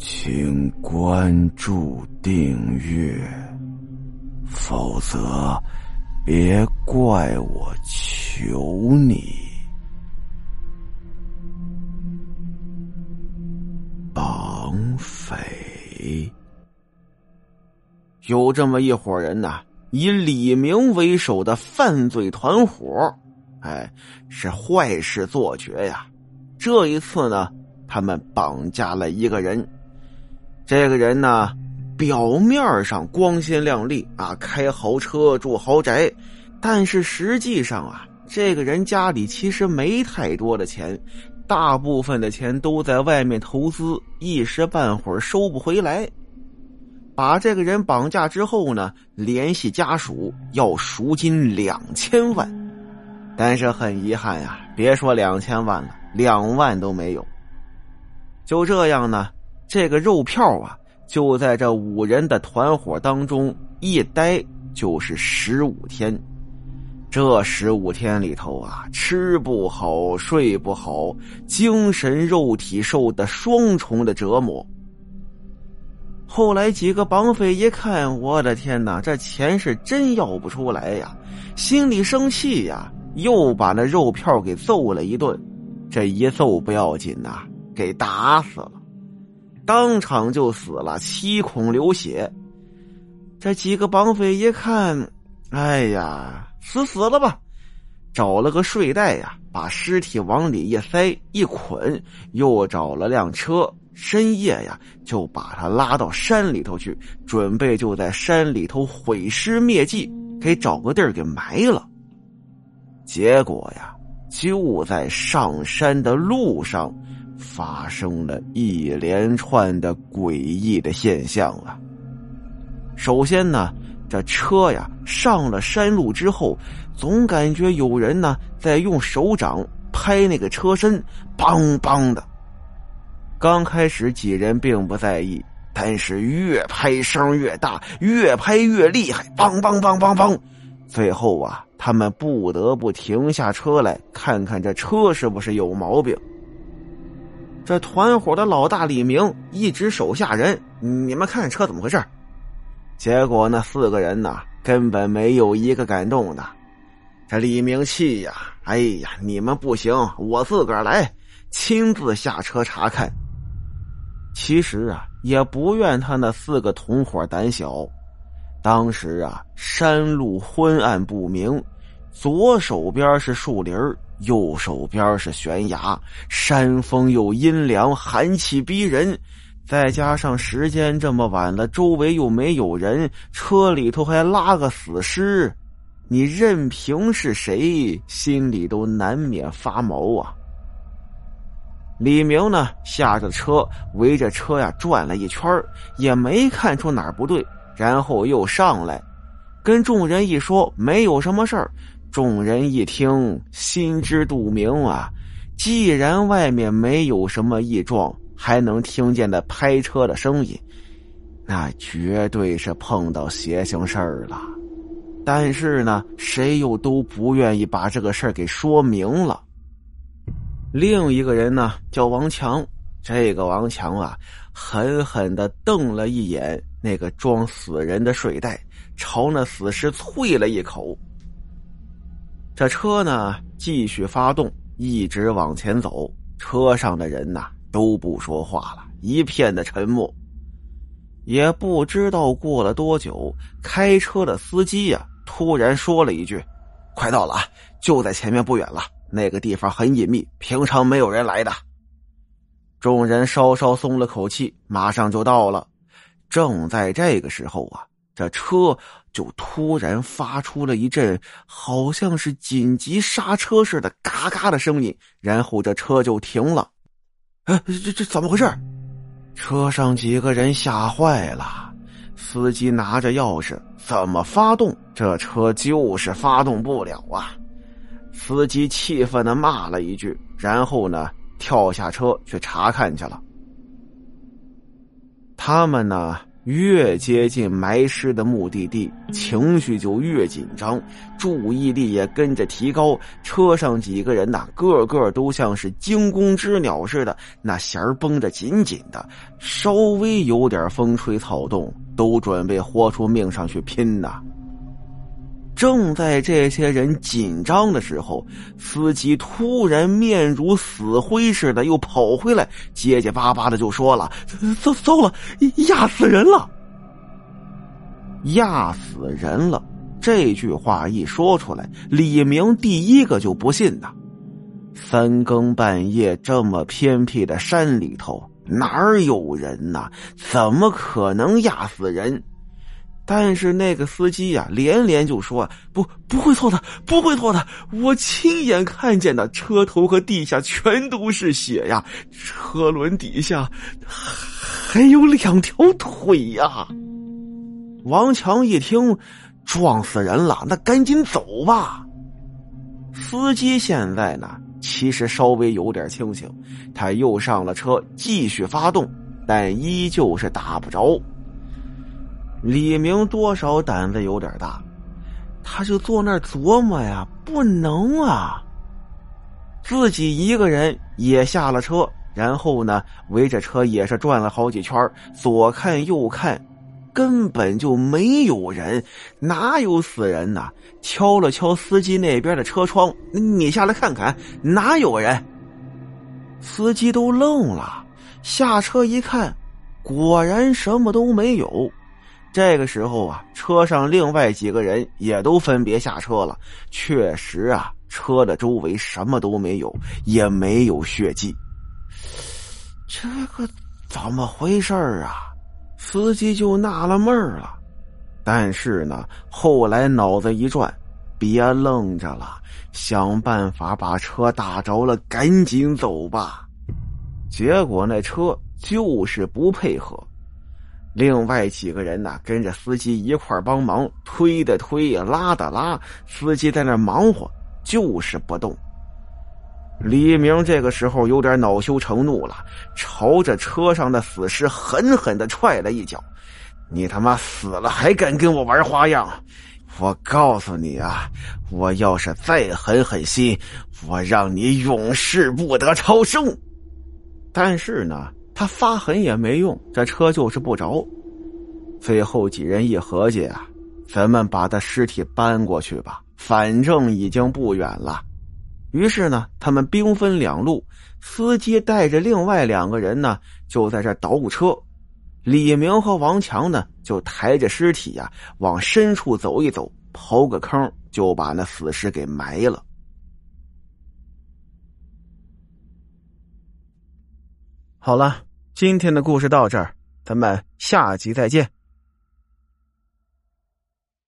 请关注订阅，否则别怪我求你。绑匪有这么一伙人呐，以李明为首的犯罪团伙，是坏事做绝呀。这一次呢，他们绑架了一个人。这个人呢，表面上光鲜亮丽啊，开豪车住豪宅，但是实际上啊，这个人家里其实没太多的钱，大部分的钱都在外面投资，一时半会儿收不回来。把这个人绑架之后呢，联系家属要赎金2000万，但是很遗憾呀，别说2000万了，2万都没有。就这样呢，这个肉票啊，就在这5人的团伙当中一待就是15天。这15天里头啊，吃不好睡不好，精神肉体受的双重的折磨。后来几个绑匪一看，我的天哪，这钱是真要不出来呀，心里生气呀，又把那肉票给揍了一顿。这一揍不要紧呐，给打死了，当场就死了，7孔流血。这几个绑匪一看，哎呀，死了吧，找了个睡袋呀，把尸体往里一塞一捆，又找了辆车，深夜呀，就把他拉到山里头去，准备就在山里头毁尸灭迹，给找个地儿给埋了。结果呀，就在上山的路上，发生了一连串的诡异的现象了。首先呢，这车呀上了山路之后，总感觉有人呢在用手掌拍那个车身，梆梆的。刚开始几人并不在意，但是越拍声越大，越拍越厉害，梆梆梆梆梆。最后啊，他们不得不停下车来，看看这车是不是有毛病。这团伙的老大李明一指手下人，你们看车怎么回事。结果那4个人呢，根本没有一个敢动的。这李明气呀，哎呀，你们不行，我自个儿来，亲自下车查看。其实啊，也不怨他那4个同伙胆小。当时啊，山路昏暗不明，左手边是树林，右手边是悬崖，山风又阴凉，寒气逼人，再加上时间这么晚了，周围又没有人，车里头还拉个死尸，你任凭是谁，心里都难免发毛啊。李明呢，下着车，围着车呀转了一圈，也没看出哪儿不对，然后又上来，跟众人一说没有什么事儿。众人一听，心知肚明啊，既然外面没有什么异状，还能听见那拍车的声音，那绝对是碰到邪性事儿了。但是呢，谁又都不愿意把这个事儿给说明了。另一个人呢叫王强，这个王强啊，狠狠地瞪了一眼那个装死人的睡袋，朝那死尸啐了一口。这车呢继续发动，一直往前走，车上的人呢都不说话了，一片的沉默。也不知道过了多久，开车的司机呀突然说了一句，快到了啊，就在前面不远了，那个地方很隐秘，平常没有人来的。众人稍稍松了口气，马上就到了。正在这个时候啊，这车就突然发出了一阵好像是紧急刹车似的嘎嘎的声音，然后这车就停了。这怎么回事？车上几个人吓坏了，司机拿着钥匙怎么发动，这车就是发动不了啊。司机气愤地骂了一句，然后呢跳下车去查看去了。他们呢越接近埋尸的目的地，情绪就越紧张，注意力也跟着提高。车上几个人呐，个个都像是惊弓之鸟似的，那弦儿绷着紧紧的，稍微有点风吹草动，都准备豁出命上去拼呐。正在这些人紧张的时候，司机突然面如死灰似的又跑回来，结结巴巴的就说了：“糟了，压死人了！”压死人了，这句话一说出来，李明第一个就不信呐。三更半夜这么偏僻的山里头，哪有人呐？怎么可能压死人？但是那个司机呀，连连就说：“不会错的，我亲眼看见的，车头和地下全都是血呀，车轮底下还有2条腿呀。”王强一听，撞死人了，那赶紧走吧。司机现在呢，其实稍微有点清醒，他又上了车，继续发动，但依旧是打不着。李明多少胆子有点大，他就坐那儿琢磨呀，不能啊，自己一个人也下了车，然后呢围着车也是转了好几圈，左看右看，根本就没有人，哪有死人呢？敲了敲司机那边的车窗：“你下来看看，哪有人？”司机都愣了，下车一看，果然什么都没有。这个时候啊，车上另外几个人也都分别下车了，确实啊，车的周围什么都没有，也没有血迹。这个怎么回事啊？司机就纳了闷了。但是呢，后来脑子一转，别愣着了，想办法把车打着了，赶紧走吧。结果那车就是不配合。另外几个人呢，跟着司机一块帮忙，推的推，拉的拉，司机在那忙活，就是不动。李明这个时候有点恼羞成怒了，朝着车上的死尸狠狠地踹了一脚：“你他妈死了还敢跟我玩花样！我告诉你啊，我要是再狠狠心，我让你永世不得超生！”但是呢，他发狠也没用，这车就是不着。最后几人一合计啊，咱们把他尸体搬过去吧，反正已经不远了。于是呢，他们兵分两路，司机带着另外2个人呢，就在这捣鼓车。李明和王强呢，就抬着尸体啊，往深处走一走，刨个坑，就把那死尸给埋了。好了，今天的故事到这儿，咱们下集再见。